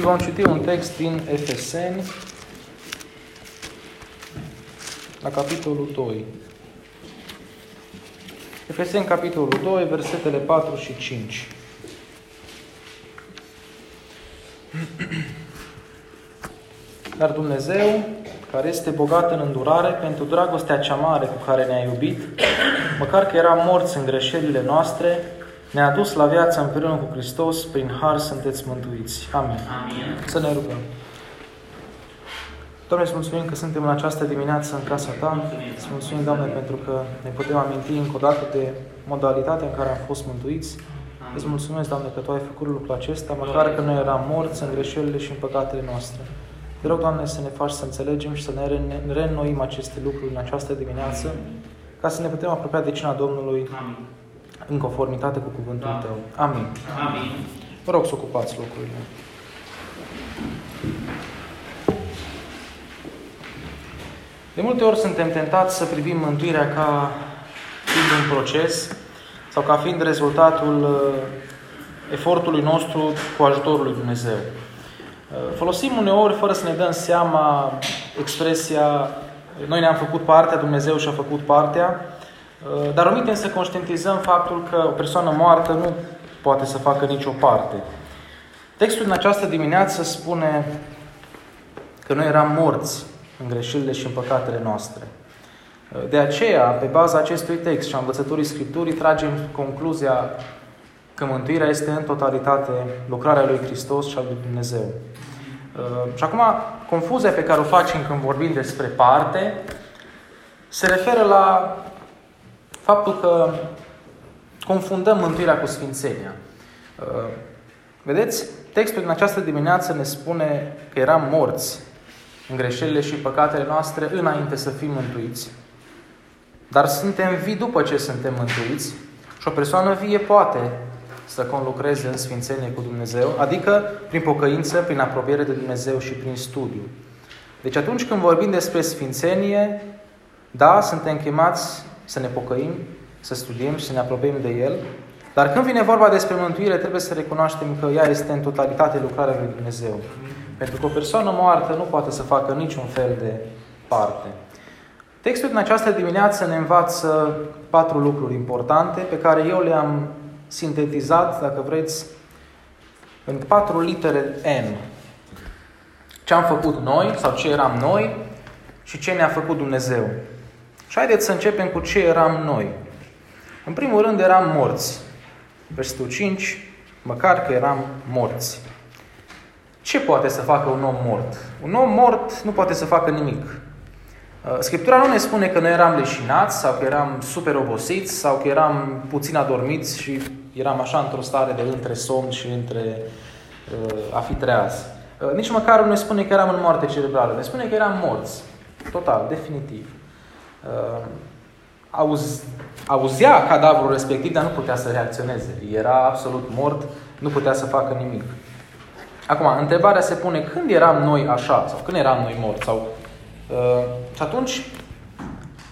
și vom citi un text din Efeseni, la capitolul 2. Efeseni, capitolul 2, versetele 4 și 5. Dar Dumnezeu, care este bogat în îndurare, pentru dragostea cea mare cu care ne-a iubit, măcar că eram morți în greșelile noastre, ne-a adus la viață împreună cu Hristos, prin har sunteți mântuiți. Amin. Amin. Să ne rugăm. Doamne, îți mulțumim că suntem în această dimineață în casa Ta. Îți mulțumim, Doamne, pentru că ne putem aminti încă o dată de modalitatea în care am fost mântuiți. Amin. Îți mulțumesc, Doamne, că Tu ai făcut lucrul acesta, măcar că noi eram morți în greșelile și în păcatele noastre. Te rog, Doamne, să ne faci să înțelegem și să ne reînnoim aceste lucruri în această dimineață, ca să ne putem apropia de cina Domnului, Amin, în conformitate cu cuvântul Tău. Amin. Amin. Vă rog să ocupați locurile. De multe ori suntem tentați să privim mântuirea ca fiind un proces sau ca fiind rezultatul efortului nostru cu ajutorul lui Dumnezeu. Folosim uneori, fără să ne dăm seama, expresia noi ne-am făcut partea, Dumnezeu și-a făcut partea, dar omitem să conștientizăm faptul că o persoană moartă nu poate să facă nicio parte. Textul din această dimineață spune că noi eram morți în greșelile și în păcatele noastre. De aceea, pe baza acestui text și a învățăturii Scripturii, tragem concluzia că mântuirea este în totalitate lucrarea lui Hristos și a lui Dumnezeu. Și acum, confuzia pe care o facem când vorbim despre parte se referă la faptul că confundăm mântuirea cu sfințenia. Vedeți? Textul din această dimineață ne spune că eram morți în greșelile și păcatele noastre înainte să fim mântuiți. Dar suntem vii după ce suntem mântuiți și o persoană vie poate să conlucreze în sfințenie cu Dumnezeu, adică prin pocăință, prin apropiere de Dumnezeu și prin studiu. Deci atunci când vorbim despre sfințenie, da, suntem chemați să ne pocăim, să studiem și să ne apropiem de El, dar când vine vorba despre mântuire, trebuie să recunoaștem că ea este în totalitate lucrarea lui Dumnezeu. Pentru că o persoană moartă nu poate să facă niciun fel de parte. Textul din această dimineață ne învață 4 lucruri importante pe care eu le-am sintetizat, dacă vreți, în 4 litere N. Ce am făcut noi, sau ce eram noi, și ce ne-a făcut Dumnezeu. Și haideți să începem cu ce eram noi. În primul rând, eram morți. Versetul 5, măcar că eram morți. Ce poate să facă un om mort? Un om mort nu poate să facă nimic. Scriptura nu ne spune că noi eram leșinați sau că eram super obosiți sau că eram puțin adormiți și eram așa într-o stare de între somn și între a fi treaz. Nici măcar nu ne spune că eram în moarte cerebrală. Ne spune că eram morți. Total, definitiv. Auzea cadavrul respectiv, dar nu putea să reacționeze. Era absolut mort, nu putea să facă nimic. Acum, întrebarea se pune, când eram noi așa? Sau când eram noi morți? Sau, și atunci,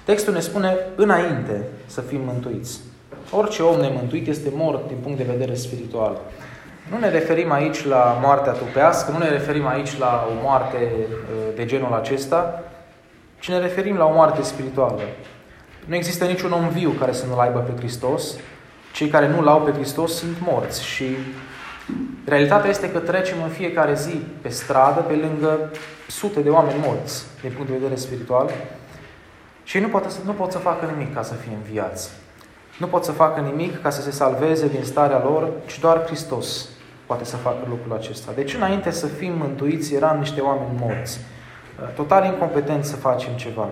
textul ne spune, înainte să fim mântuiți. Orice om nemântuit este mort din punct de vedere spiritual. Nu ne referim aici la moartea trupească, nu ne referim aici la o moarte de genul acesta, ci ne referim la o moarte spirituală. Nu există niciun om viu care să nu-L aibă pe Hristos. Cei care nu-L au pe Hristos sunt morți și realitatea este că trecem în fiecare zi pe stradă, pe lângă sute de oameni morți, din punct de vedere spiritual, și nu pot să facă nimic ca să fie înviați. Nu pot să facă nimic ca să se salveze din starea lor, ci doar Hristos poate să facă lucrul acesta. Deci înainte să fim mântuiți, eram niște oameni morți. Total incompetent să facem ceva.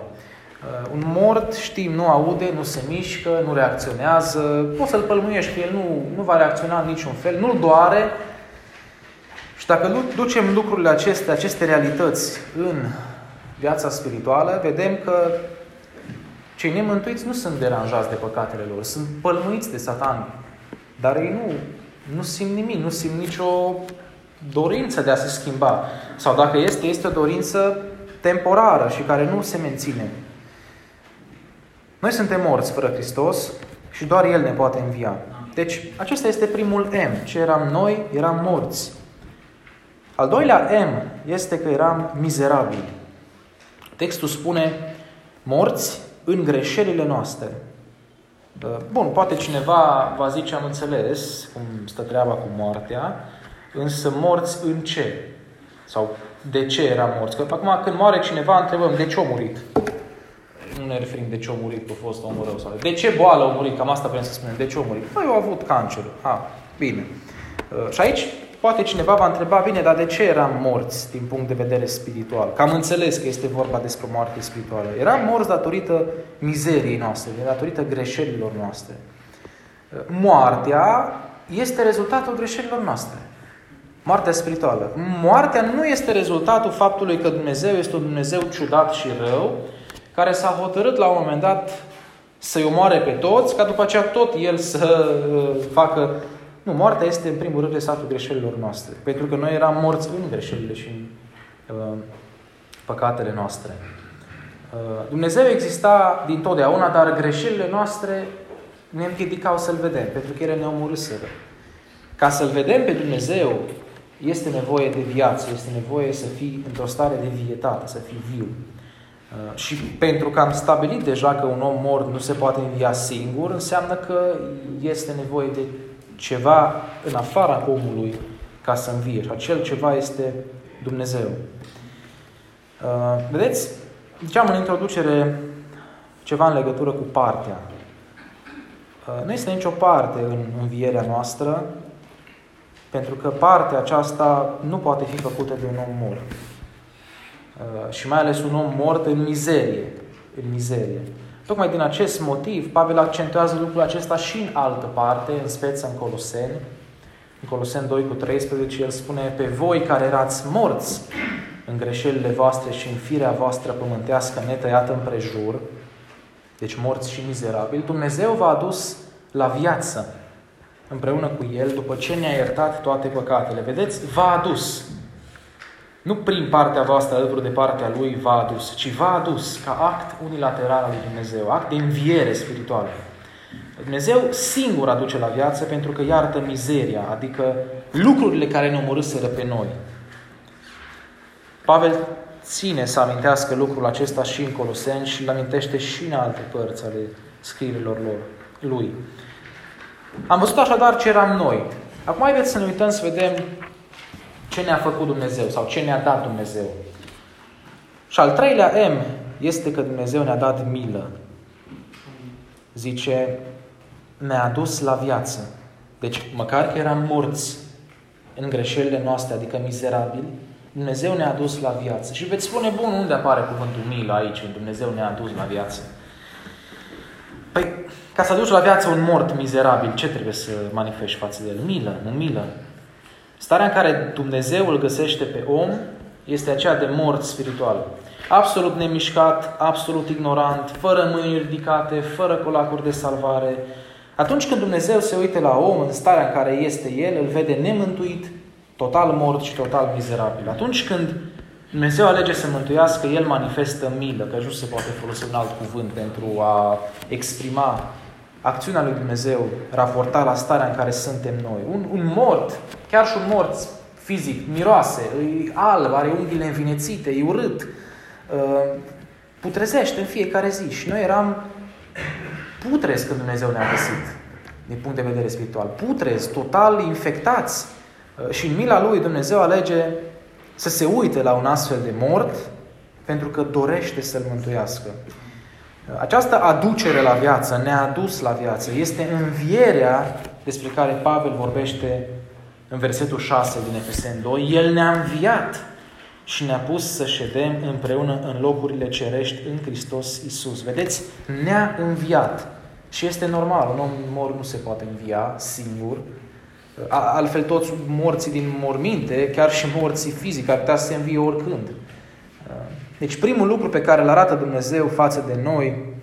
Un mort, știm, nu aude, nu se mișcă, nu reacționează. Poți să-l pălmâiești, că el nu va reacționa în niciun fel, nu-l doare. Și dacă ducem lucrurile acestea, aceste realități în viața spirituală, vedem că cei nemântuiți nu sunt deranjați de păcatele lor, sunt pălmâiți de Satan. Dar ei nu simt nimic, nu simt nicio dorință de a se schimba. Sau dacă este o dorință temporară și care nu se menține. Noi suntem morți fără Hristos și doar El ne poate învia. Deci, acesta este primul M. Ce eram noi? Eram morți. Al doilea M este că eram mizerabili. Textul spune morți în greșelile noastre. Bun, poate cineva va zice, am înțeles cum stă treaba cu moartea, însă morți în ce? Sau de ce eram morți? Că acum când moare cineva întrebăm, de ce a murit? Nu ne referim de ce a murit, că a fost omul rău sau de ce boală a murit, cam asta vrem să spunem, de ce a murit? Păi, eu am avut cancer. Bine. Și aici poate cineva va întreba, bine, dar de ce eram morți din punct de vedere spiritual? Că am înțeles că este vorba despre moarte spirituală. Eram morți datorită mizeriei noastre, datorită greșelilor noastre. Moartea este rezultatul greșelilor noastre. Moartea spirituală. Moartea nu este rezultatul faptului că Dumnezeu este un Dumnezeu ciudat și rău, care s-a hotărât la un moment dat să-i omoare pe toți, ca după aceea tot El să facă... Nu, moartea este în primul rând rezultatul greșelilor noastre. Pentru că noi eram morți în greșelile și în păcatele noastre. Dumnezeu exista dintotdeauna, dar greșelile noastre ne împiedicau să-L vedem, pentru că ele ne omorâseră. Ca să-L vedem pe Dumnezeu, este nevoie de viață, este nevoie să fii într-o stare de vietate, să fii viu. Și pentru că am stabilit deja că un om mort nu se poate învia singur, înseamnă că este nevoie de ceva în afara omului ca să învie. Și acel ceva este Dumnezeu. Vedeți? Ziceam în introducere ceva în legătură cu partea. Nu este nicio parte în învierea noastră, pentru că partea aceasta nu poate fi făcută de un om mort. Și mai ales un om mort în mizerie. Tocmai din acest motiv, Pavel accentuează lucrul acesta și în altă parte, în speță în Coloseni. În Coloseni 2:13, el spune, pe voi care erați morți în greșelile voastre și în firea voastră pământească netăiată împrejur, deci morți și mizerabili, Dumnezeu v-a adus la viață împreună cu El, după ce ne-a iertat toate păcatele. Vedeți? V-a adus. Nu prin partea voastră alături de partea Lui v-a adus, ci v-a adus ca act unilateral al lui Dumnezeu, act de înviere spirituală. Dumnezeu singur aduce la viață pentru că iartă mizeria, adică lucrurile care ne omorâseră pe noi. Pavel ține să amintească lucrul acesta și în Coloseni și îl amintește și în alte părți ale scrierilor lui. Am văzut așadar ce eram noi. Acum haideți să ne uităm să vedem ce ne-a făcut Dumnezeu sau ce ne-a dat Dumnezeu. Și al treilea M este că Dumnezeu ne-a dat milă. Zice, ne-a adus la viață. Deci, măcar că eram morți în greșelile noastre, adică mizerabili, Dumnezeu ne-a adus la viață. Și veți spune, bun, unde apare cuvântul milă aici? Dumnezeu ne-a adus la viață. Păi, ca să aduci la viață un mort mizerabil, ce trebuie să manifesti față de el? Milă, nu milă. Starea în care Dumnezeu îl găsește pe om este aceea de mort spiritual. Absolut nemișcat, absolut ignorant, fără mâini ridicate, fără colacuri de salvare. Atunci când Dumnezeu se uită la om în starea în care este el, îl vede nemântuit, total mort și total mizerabil. Atunci când Dumnezeu alege să mântuiască, El manifestă milă, că nu se poate folosi un alt cuvânt pentru a exprima acțiunea lui Dumnezeu raportat la starea în care suntem noi. Un mort, chiar și un mort fizic, miroase, e alb, are unghiile învinețite, e urât, putrezește în fiecare zi. Și noi eram putrezi când Dumnezeu ne-a găsit, din punct de vedere spiritual. Putrezi, total infectați. Și în mila lui Dumnezeu alege să se uite la un astfel de mort pentru că dorește să-l mântuiască. Această aducere la viață, ne-a adus la viață, este învierea despre care Pavel vorbește în versetul 6 din Efeseni 2. El ne-a înviat și ne-a pus să ședem împreună în locurile cerești în Hristos Iisus. Vedeți? Ne-a înviat. Și este normal, un om mort nu se poate învia singur. Altfel toți morții din morminte, chiar și morții fizici, ar putea să se învie oricând. Deci primul lucru pe care îl arată Dumnezeu față de noi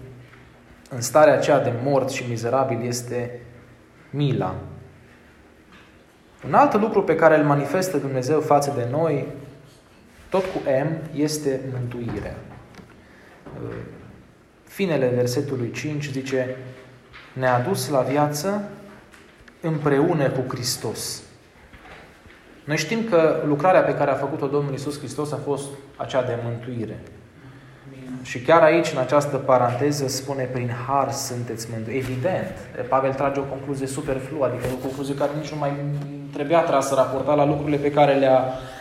în starea aceea de mort și mizerabil este mila. Un alt lucru pe care îl manifestă Dumnezeu față de noi, tot cu M, este mântuirea. Finele versetului 5 zice, ne-a dus la viață împreună cu Hristos. Noi știm că lucrarea pe care a făcut-o Domnul Iisus Hristos a fost aceea de mântuire. Și chiar aici, în această paranteză, spune prin har sunteți mântui. Evident, Pavel trage o concluzie superfluă, adică o concluzie care nici nu mai trebuia trasă, raportat la lucrurile pe care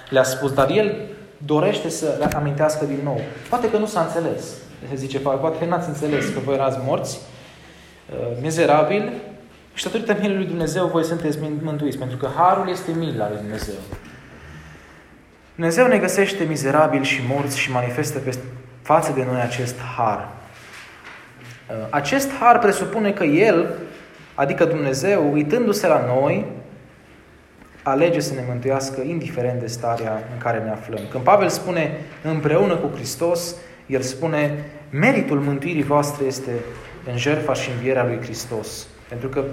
le-a spus. Dar el dorește să le amintească din nou. Poate că nu s-a înțeles. Se zice Pavel, poate că n-ați înțeles că voi erați morți, mizerabili, și datorită milei lui Dumnezeu voi sunteți mântuiți, pentru că harul este mila lui Dumnezeu. Dumnezeu ne găsește mizerabili și morți și manifestă față de noi acest har. Acest har presupune că El, adică Dumnezeu, uitându-se la noi, alege să ne mântuiască indiferent de starea în care ne aflăm. Când Pavel spune împreună cu Hristos, el spune meritul mântuirii voastre este în jertfa și învierea lui Hristos. Pentru că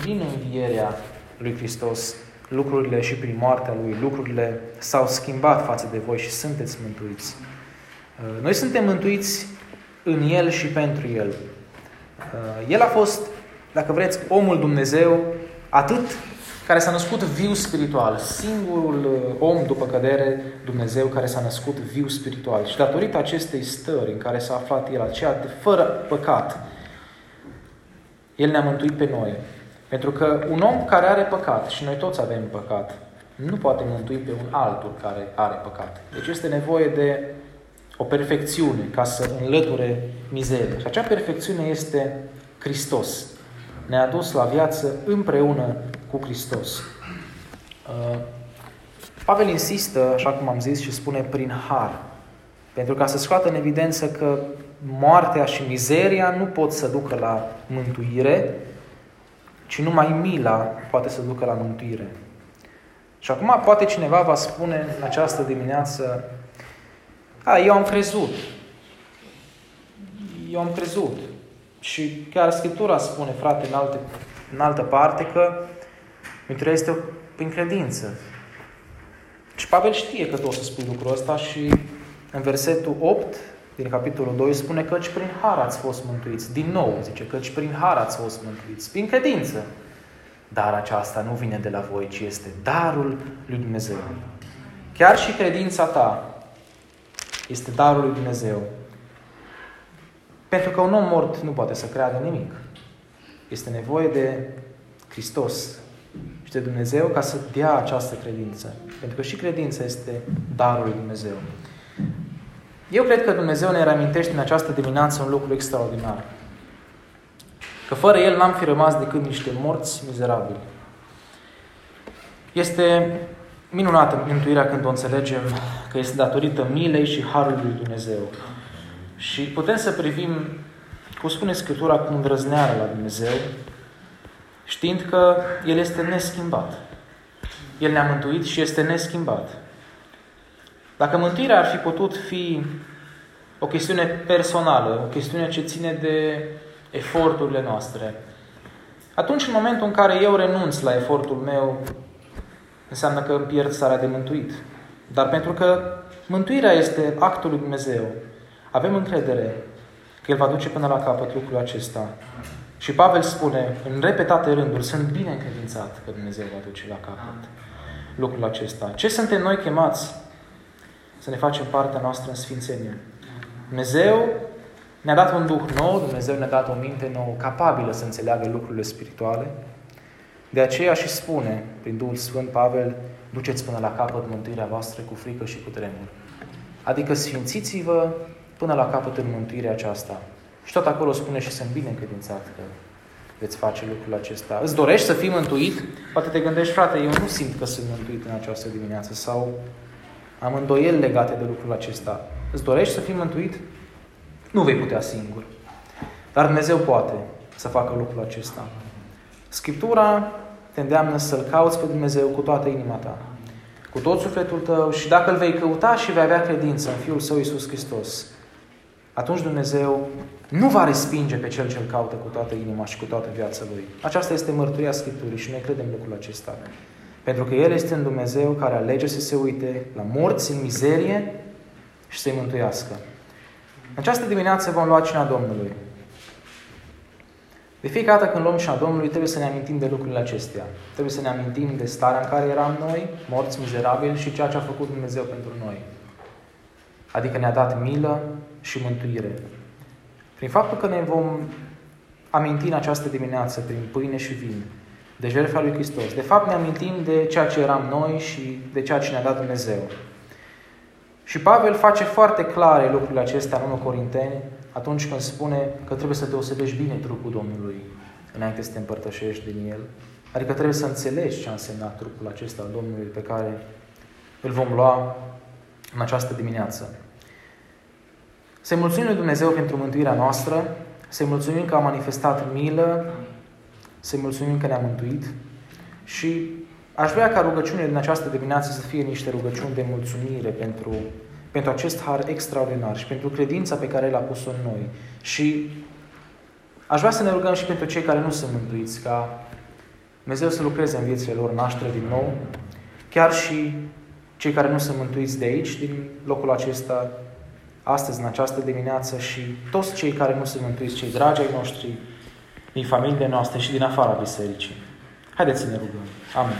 prin învierea lui Hristos, lucrurile și prin moartea lui, lucrurile s-au schimbat față de voi și sunteți mântuiți. Noi suntem mântuiți în El și pentru El. El a fost, dacă vreți, omul Dumnezeu, atât care s-a născut viu spiritual. Singurul om după cădere, Dumnezeu, care s-a născut viu spiritual. Și datorită acestei stări în care s-a aflat El, aceea de fără păcat, El ne-a mântuit pe noi. Pentru că un om care are păcat, și noi toți avem păcat, nu poate mântui pe un altul care are păcat. Deci este nevoie de o perfecțiune ca să înlăture mizeria. Și acea perfecțiune este Hristos. Ne-a dus la viață împreună cu Hristos. Pavel insistă, așa cum am zis, și spune prin har. Pentru ca să scoată în evidență că moartea și mizeria nu pot să ducă la mântuire, ci numai mila poate să ducă la mântuire. Și acum poate cineva va spune în această dimineață: eu am crezut. Și chiar Scriptura spune, frate, în altă parte, că mântuirea este prin credință. Și Pavel știe că tu o să spui lucrul ăsta și în versetul 8 din capitolul 2 spune: căci prin har ați fost mântuiți. Din nou zice: căci prin har ați fost mântuiți. Prin credință. Dar aceasta nu vine de la voi, ci este darul lui Dumnezeu. Chiar și credința ta este darul lui Dumnezeu. Pentru că un om mort nu poate să creadă nimic. Este nevoie de Hristos și de Dumnezeu ca să dea această credință. Pentru că și credința este darul lui Dumnezeu. Eu cred că Dumnezeu ne reamintește în această dimineață un lucru extraordinar. Că fără El n-am fi rămas decât niște morți mizerabili. Este minunată mântuirea când o înțelegem că este datorită milei și harului lui Dumnezeu. Și putem să privim, cum spune Scriptura, cu îndrăzneală la Dumnezeu, știind că El este neschimbat. El ne-a mântuit și este neschimbat. Dacă mântuirea ar fi putut fi o chestiune personală, o chestiune ce ține de eforturile noastre, atunci în momentul în care eu renunț la efortul meu, înseamnă că îmi pierd starea de mântuit. Dar pentru că mântuirea este actul lui Dumnezeu, avem încredere că El va duce până la capăt lucrul acesta. Și Pavel spune, în repetate rânduri, sunt bine încredințat că Dumnezeu va duce la capăt lucrul acesta. Ce suntem noi chemați? Să ne facem partea noastră în sfințenie. Dumnezeu ne-a dat un duh nou, Dumnezeu ne-a dat o minte nouă, capabilă să înțeleagă lucrurile spirituale. De aceea și spune, prin Duhul Sfânt, Pavel: duceți până la capăt mântuirea voastră cu frică și cu tremur. Adică sfințiți-vă până la capăt în mântuirea aceasta. Și tot acolo spune: și sunt bine încredințat că veți face lucrul acesta. Îți dorești să fii mântuit? Poate te gândești: frate, eu nu simt că sunt mântuit în această dimineață, sau am îndoieli legate de lucrul acesta. Îți dorești să fii mântuit? Nu vei putea singur. Dar Dumnezeu poate să facă lucrul acesta. Scriptura te îndeamnă să-L cauți pe Dumnezeu cu toată inima ta, cu tot sufletul tău, și dacă Îl vei căuta și vei avea credință în Fiul Său Iisus Hristos, atunci Dumnezeu nu va respinge pe Cel ce-L caută cu toată inima și cu toată viața Lui. Aceasta este mărturia Scripturii și noi credem lucrul acesta. Pentru că El este un Dumnezeu care alege să se uite la morți în mizerie și să-i mântuiască. În această dimineață vom lua cina Domnului. De fiecare dată când luăm șa Domnului, trebuie să ne amintim de lucrurile acestea. Trebuie să ne amintim de starea în care eram noi, morți, mizerabili, și ceea ce a făcut Dumnezeu pentru noi. Adică ne-a dat milă și mântuire. Prin faptul că ne vom aminti în această dimineață, prin pâine și vin, de jertfa lui Hristos, de fapt ne amintim de ceea ce eram noi și de ceea ce ne-a dat Dumnezeu. Și Pavel face foarte clare lucrurile acestea în 1 Corinteni, atunci când spune că trebuie să deosebești bine trupul Domnului înainte să te împărtășești din el. Adică trebuie să înțelegi ce a însemnat trupul acesta al Domnului pe care îl vom lua în această dimineață. Să-i mulțumim lui Dumnezeu pentru mântuirea noastră, să-i mulțumim că a manifestat milă, să-i mulțumim că ne-a mântuit și aș vrea ca rugăciunile din această dimineață să fie niște rugăciuni de mulțumire pentru acest har extraordinar și pentru credința pe care l-a pus-o în noi. Și aș vrea să ne rugăm și pentru cei care nu sunt mântuiți, ca Dumnezeu să lucreze în viețile lor, naștere din nou, chiar și cei care nu sunt mântuiți de aici, din locul acesta, astăzi, în această dimineață, și toți cei care nu sunt mântuiți, cei dragi ai noștri, din familiile noastre și din afara bisericii. Haideți să ne rugăm. Amin.